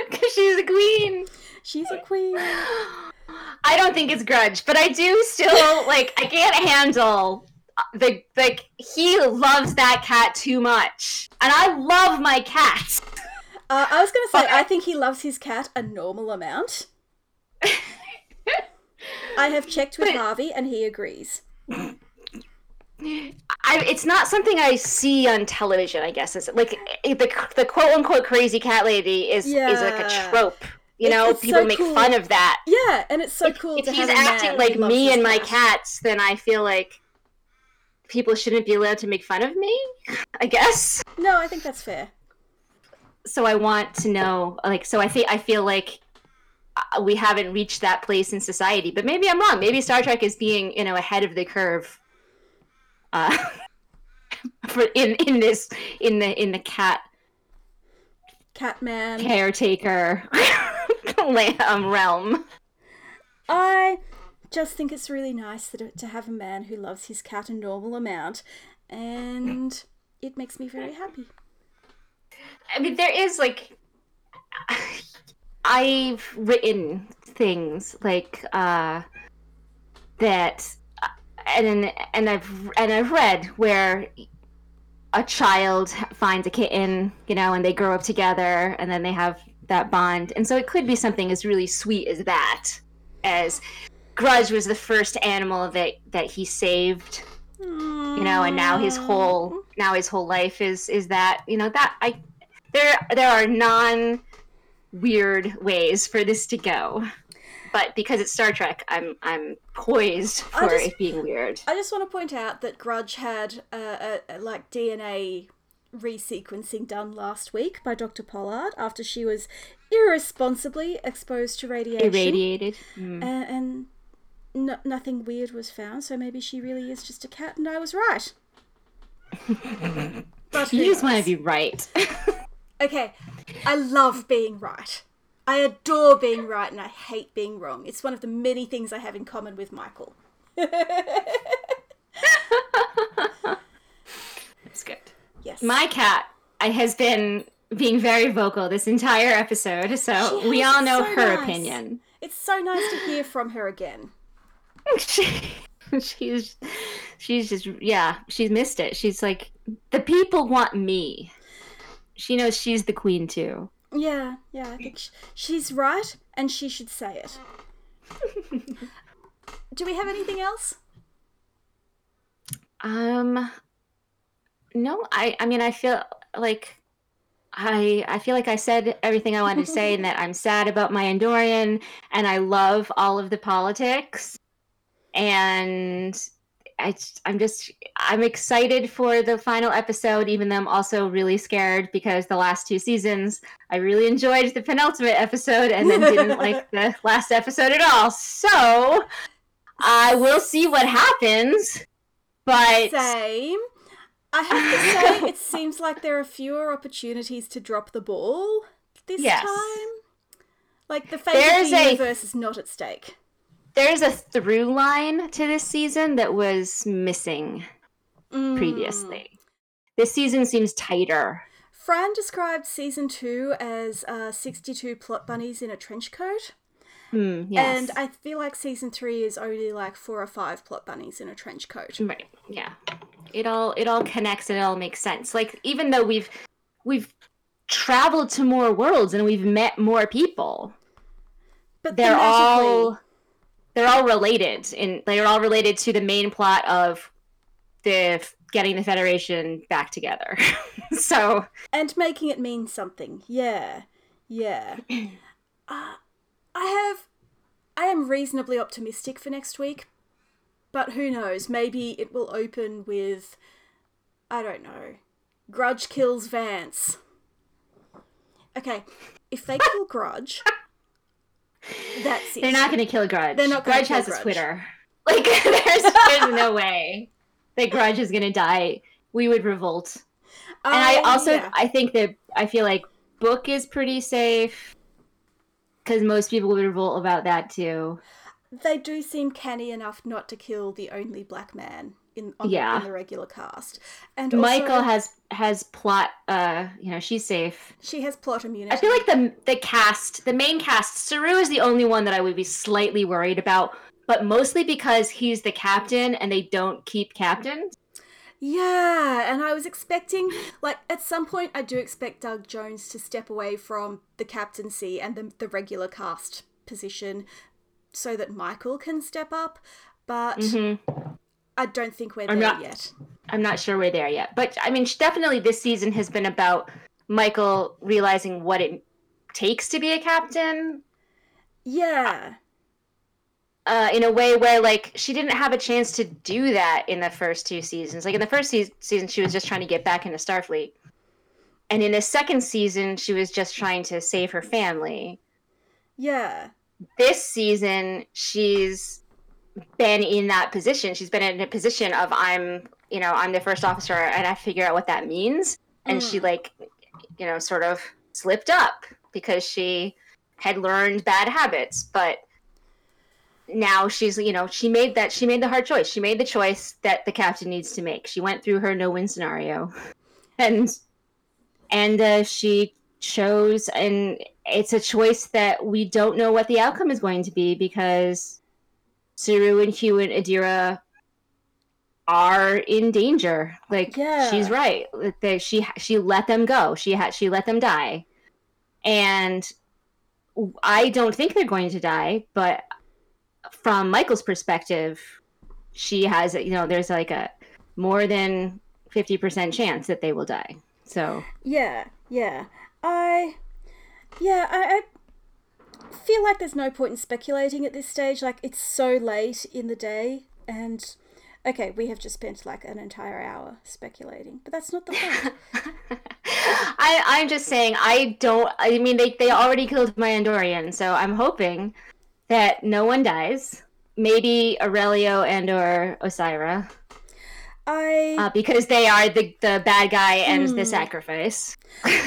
Because she's a queen. She's a queen. I don't think it's Grudge, but I do still, I can't handle the, he loves that cat too much. And I love my cat. I was going to say, I think he loves his cat a normal amount. I have checked with Harvey and he agrees. It's not something I see on television, I guess. It's the quote-unquote crazy cat lady is like a trope. People make fun of that. Yeah, and it's so cool. If he's acting like me and my cats, then I feel like people shouldn't be allowed to make fun of me, I guess. No, I think that's fair. So I want to know, I feel like we haven't reached that place in society, but maybe I'm wrong. Maybe Star Trek is being, ahead of the curve. in the Catman caretaker realm. I just think it's really nice to have a man who loves his cat a normal amount, and it makes me very happy. I mean, there is I've written things that, and I've read where a child finds a kitten, and they grow up together, and then they have that bond. And so it could be something as really sweet as that, as Grudge was the first animal that he saved, and now his whole life is that, there are non-weird ways for this to go. But because it's Star Trek, I'm poised for it being weird. I just want to point out that Grudge had a DNA resequencing done last week by Dr. Pollard after she was irresponsibly exposed to radiation. Irradiated. Mm. And nothing weird was found, so maybe she really is just a cat and I was right. You just want to be right. Okay, I love being right. I adore being right and I hate being wrong. It's one of the many things I have in common with Michael. That's good. Yes. My cat has been being very vocal this entire episode, so we all know her opinion. It's so nice to hear from her again. She's just, she's missed it. She's like, the people want me. She knows she's the queen too. Yeah, I think she's right, and she should say it. Do we have anything else? No, I mean, I feel like I said everything I wanted to say, and that I'm sad about my Andorian, and I love all of the politics, and I'm excited for the final episode, even though I'm also really scared because the last two seasons, I really enjoyed the penultimate episode and then didn't like the last episode at all. So I will see what happens. But same. I have to say, it seems like there are fewer opportunities to drop the ball this time. Like the fate of the universe is not at stake. There's a through line to this season that was missing previously. This season seems tighter. Fran described season 2 as 62 plot bunnies in a trench coat. And I feel like season 3 is only 4 or 5 plot bunnies in a trench coat. Right, yeah. It all connects and it all makes sense. Even though we've traveled to more worlds and we've met more people, but they're all... They're all related, and they're all related to the main plot of getting the Federation back together. So and making it mean something, yeah. I am reasonably optimistic for next week, but who knows? Maybe it will open with, I don't know, Grudge kills Vance. Okay, if they kill Grudge. That's it. They're not going to kill Grudge. Grudge has a Twitter. There's no way that Grudge is going to die. We would revolt. And I also, I feel like Book is pretty safe because most people would revolt about that too. They do seem canny enough not to kill the only black man in the regular cast. And Michael also, has plot. She's safe. She has plot immunity. I feel like the main cast, Saru is the only one that I would be slightly worried about, but mostly because he's the captain and they don't keep captains. Yeah, and I was expecting, at some point, I do expect Doug Jones to step away from the captaincy and the regular cast position, so that Michael can step up, but. Mm-hmm. I don't think we're there yet. I'm not sure we're there yet. But, I mean, definitely this season has been about Michael realizing what it takes to be a captain Yeah. In a way where, like, she didn't have a chance to do that in the first two seasons. Like, in the first season, she was just trying to get back into Starfleet. And in the second season, she was just trying to save her family. Yeah. This season, she's been in that position. She's been in a position of, I'm the first officer, and I figure out what that means. And she, like, you know, sort of slipped up because she had learned bad habits. But now she's, you know, she made the hard choice. She made the choice that the captain needs to make. She went through her no-win scenario. And she chose, and it's a choice that we don't know what the outcome is going to be, because Saru and Hugh and Adira are in danger. Like, yeah. She's right. She let them go. She let them die. And I don't think they're going to die, but from Michael's perspective, she has, you know, there's like a more than 50% chance that they will die. So I feel like there's no point in speculating at this stage. Like, it's so late in the day, and okay, we have just spent like an entire hour speculating, but that's not the point. I'm just saying, they already killed my Andorian, so I'm hoping that no one dies. Maybe Aurelio and or Osyraa. Because they are the bad guy and the sacrifice.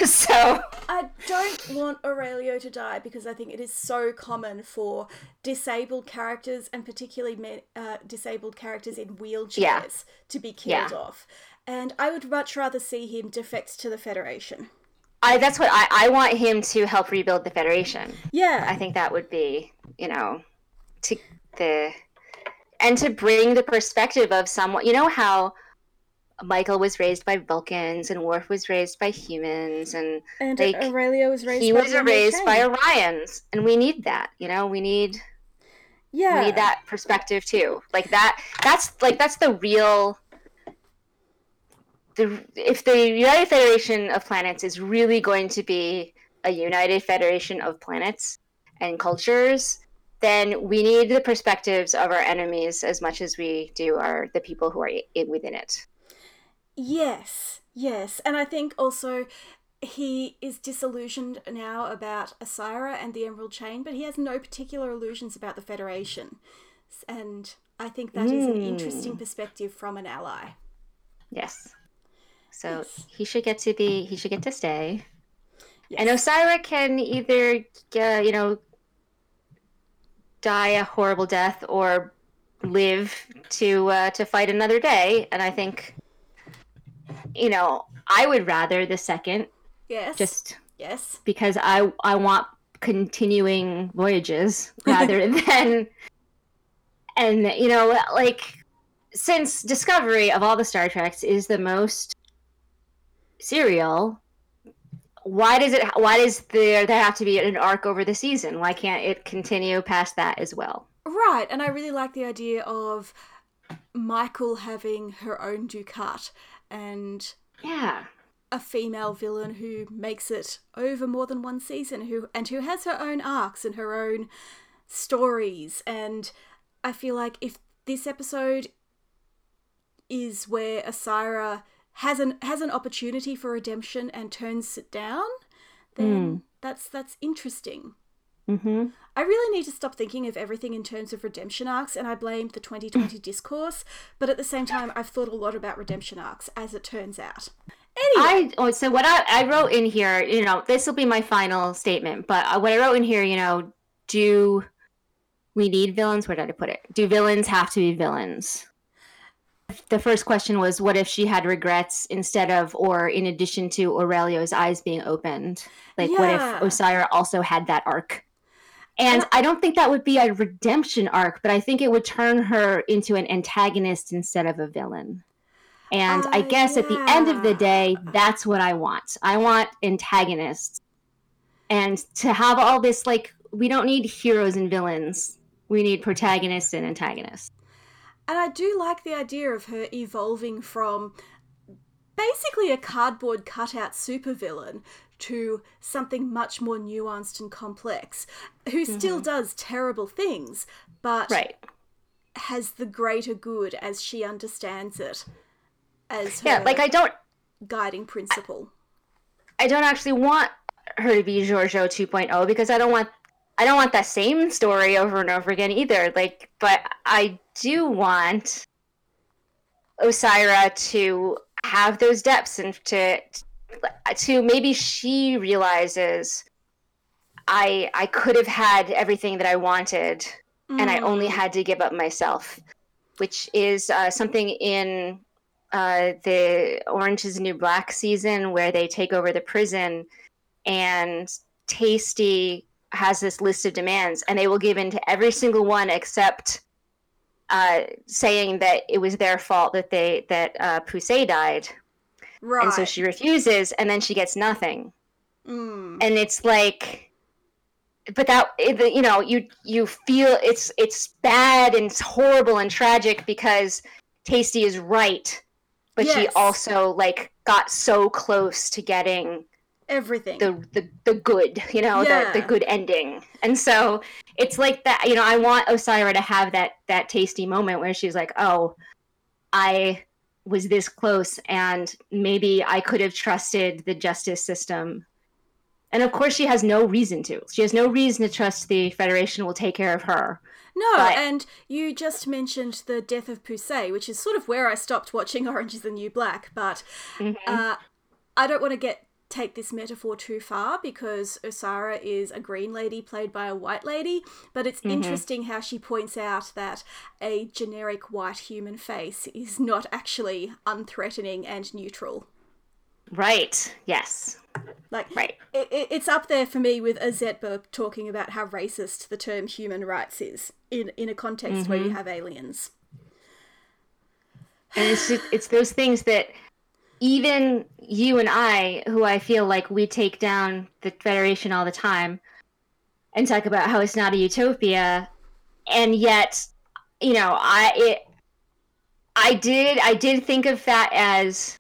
So I don't want Aurelio to die, because I think it is so common for disabled characters, and particularly disabled characters in wheelchairs, to be killed off. And I would much rather see him defect to the Federation. That's what I want him to help rebuild the Federation. Yeah. I think that would be, you know, to bring the perspective of someone. You know how Michael was raised by Vulcans and Worf was raised by humans and like, Aurelio was raised by Orions, and we need that, you know? We need that perspective too. Like that's the real. If the United Federation of Planets is really going to be a United Federation of Planets and cultures, then we need the perspectives of our enemies as much as we do are the people who are within it. Yes. And I think also he is disillusioned now about Osyraa and the Emerald Chain, but he has no particular illusions about the Federation. And I think that is an interesting perspective from an ally. Yes. So he should get to stay. Yes. And Osyraa can either, die a horrible death or live to fight another day. And I think, you know, I would rather the second. Yes. Because I want continuing voyages rather than, and, you know, like, since Discovery of all the Star Treks is the most serial, why does there have to be an arc over the season? Why can't it continue past that as well? Right, and I really like the idea of Michael having her own Ducat and a female villain who makes it over more than one season, who has her own arcs and her own stories. And I feel like if this episode is where Osyraa has an opportunity for redemption and turns it down, then that's interesting. Mm-hmm. I really need to stop thinking of everything in terms of redemption arcs, and I blamed the 2020 discourse, but at the same time, I've thought a lot about redemption arcs, as it turns out. Anyway. So what I wrote in here, you know, this will be my final statement, but what I wrote in here, you know, do we need villains? Where did I put it? Do villains have to be villains? The first question was, what if she had regrets instead of, or in addition to, Aurelio's eyes being opened? Like, what if Osyraa also had that arc? And I don't think that would be a redemption arc, but I think it would turn her into an antagonist instead of a villain. And I guess at the end of the day, that's what I want. I want antagonists. And to have all this, like, we don't need heroes and villains. We need protagonists and antagonists. And I do like the idea of her evolving from basically a cardboard cutout supervillain to something much more nuanced and complex, who still does terrible things, but has the greater good as she understands it as her guiding principle. I don't actually want her to be Giorgio 2.0 because I don't want that same story over and over again either. Like, but I do want Osyraa to have those depths and to maybe she realizes I could have had everything that I wanted and I only had to give up myself, which is something in the Orange Is the New Black season where they take over the prison and Tasty has this list of demands and they will give in to every single one except saying that it was their fault that Poussey died. Right. And so she refuses and then she gets nothing. And it's like, but that, you know, you feel it's bad and it's horrible and tragic because Tasty is right. But she also got so close to getting everything, the good, you know, the good ending. And so it's like that, you know, I want Osyraa to have that Tasty moment where she's like, oh, I was this close and maybe I could have trusted the justice system. And of course she has no reason to. She has no reason to trust the Federation will take care of her. No, but... and you just mentioned the death of Poussey, which is sort of where I stopped watching Orange Is the New Black, but I don't want to take this metaphor too far because Osyraa is a green lady played by a white lady, but it's interesting how she points out that a generic white human face is not actually unthreatening and neutral. Right, yes. It's up there for me with Azetba talking about how racist the term human rights is in a context where you have aliens. And it's those things that even you and I, who I feel like we take down the Federation all the time and talk about how it's not a utopia, and yet, you know, I did think of that as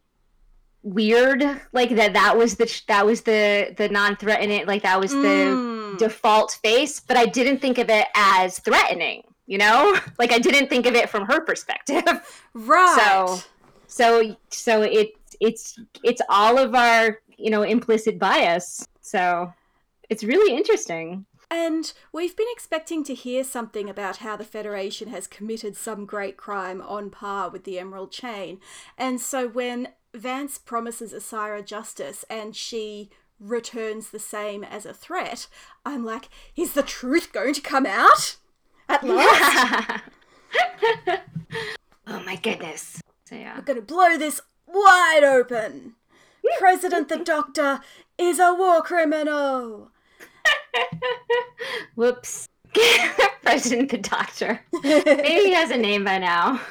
weird, like that was the non-threatening, like that was the default face, but I didn't think of it as threatening, you know? Like I didn't think of it from her perspective. Right. So it's all of our, you know, implicit bias. So it's really interesting. And we've been expecting to hear something about how the Federation has committed some great crime on par with the Emerald Chain. And so when Vance promises Osyraa justice and she returns the same as a threat, I'm like, is the truth going to come out at last? Yeah. Oh my goodness. So, yeah. We're going to blow this wide open. President the Doctor is a war criminal. Whoops. President the Doctor. Maybe he has a name by now.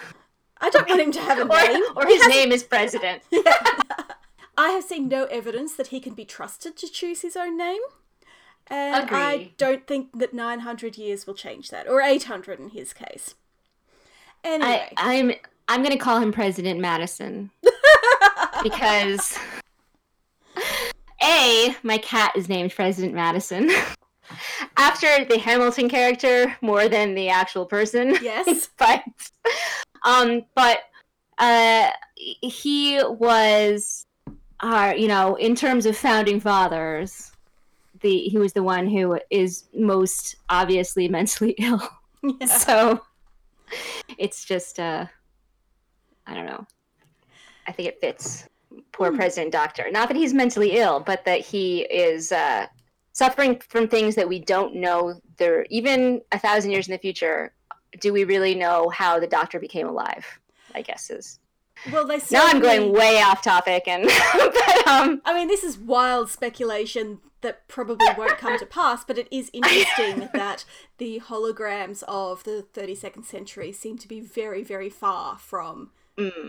I don't want him to have a name. Or his name is President. Yeah. I have seen no evidence that he can be trusted to choose his own name. And agree. I don't think that 900 years will change that. Or 800 in his case. Anyway. I'm going to call him President Madison because A, my cat is named President Madison after the Hamilton character more than the actual person. Yes. But he was our, you know, in terms of founding fathers, he was the one who is most obviously mentally ill. Yeah. So it's just I don't know. I think it fits poor President Doctor. Not that he's mentally ill, but that he is suffering from things that we don't know. Even 1,000 years in the future, do we really know how the Doctor became alive? I guess is. Well, they certainly... Now I'm going way off topic, and but, I mean, this is wild speculation that probably won't come to pass, but it is interesting that the holograms of the 32nd century seem to be very, very far from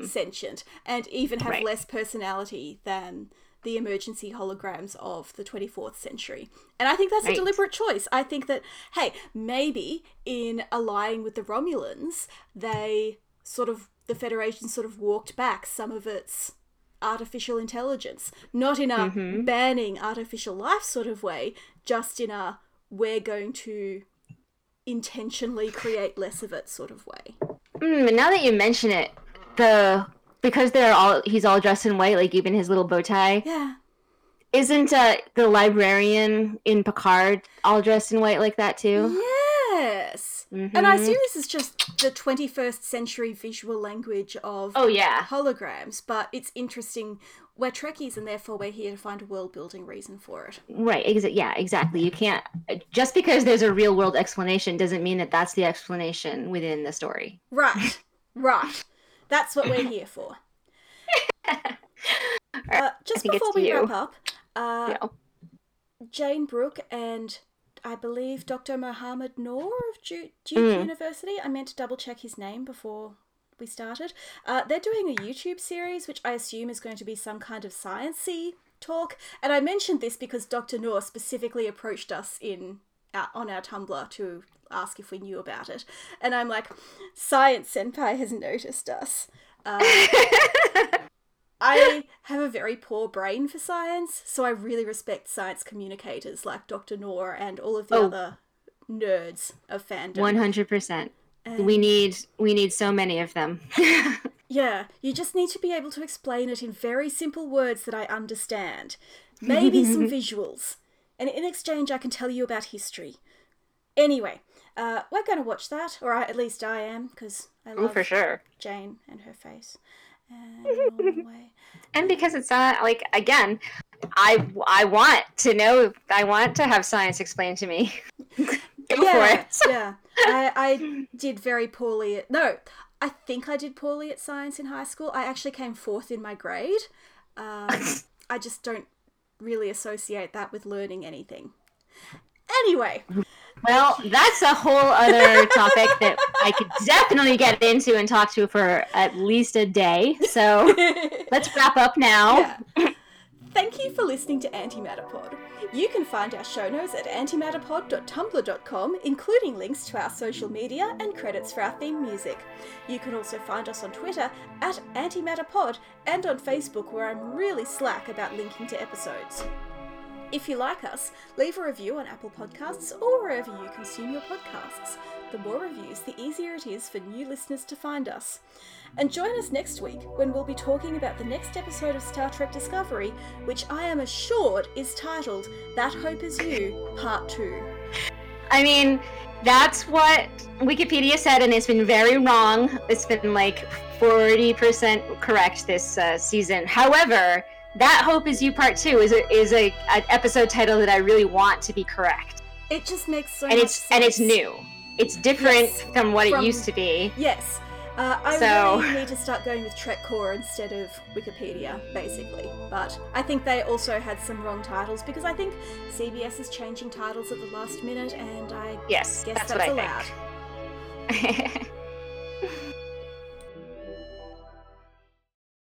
sentient and even have less personality than the emergency holograms of the 24th century. And I think that's a deliberate choice. I think that, hey, maybe in allying with the Romulans, the Federation sort of walked back some of its artificial intelligence, not in a banning artificial life sort of way, just in a we're going to intentionally create less of it sort of way. Now that you mention it, because he's all dressed in white, like even his little bow tie. Yeah. Isn't the librarian in Picard all dressed in white like that too? Yes. Mm-hmm. And I assume this is just the 21st century visual language of holograms, but it's interesting. We're Trekkies and therefore we're here to find a world-building reason for it. Right, exactly. You can't... Just because there's a real-world explanation doesn't mean that that's the explanation within the story. Right. That's what we're here for. Just before we wrap up... Jane Brooke and I believe Dr. Mohammed Noor of Duke University. I meant to double check his name before we started. They're doing a YouTube series, which I assume is going to be some kind of sciencey talk. And I mentioned this because Dr. Noor specifically approached us on our Tumblr to ask if we knew about it. And I'm like, Science Senpai has noticed us. I have a very poor brain for science, so I really respect science communicators like Dr. Noor and all of the other nerds of fandom. 100%. We need so many of them. Yeah, you just need to be able to explain it in very simple words that I understand. Maybe some visuals. And in exchange, I can tell you about history. Anyway, we're going to watch that, or at least I am, because I love for sure. Jane and her face. And because it's not like, again, I want to know, I want to have science explained to me. Go for it. Yeah. I did very poorly I think I did poorly at science in high school. I actually came 4th in my grade. I just don't really associate that with learning anything. Anyway. Well, that's a whole other topic that I could definitely get into and talk to for at least a day. So let's wrap up now. Yeah. Thank you for listening to Antimatter Pod. You can find our show notes at antimatterpod.tumblr.com, including links to our social media and credits for our theme music. You can also find us on Twitter at antimatterpod and on Facebook, where I'm really slack about linking to episodes. If you like us, leave a review on Apple Podcasts or wherever you consume your podcasts. The more reviews, the easier it is for new listeners to find us. And join us next week when we'll be talking about the next episode of Star Trek Discovery, which I am assured is titled That Hope Is You, Part 2. I mean, that's what Wikipedia said, and it's been very wrong. It's been like 40% correct this season. However... That Hope Is You Part 2 is an episode title that I really want to be correct. It just makes so much sense. And it's new. It's different from what it used to be. Yes. Really need to start going with TrekCore instead of Wikipedia, basically. But I think they also had some wrong titles, because I think CBS is changing titles at the last minute, and I guess that's allowed.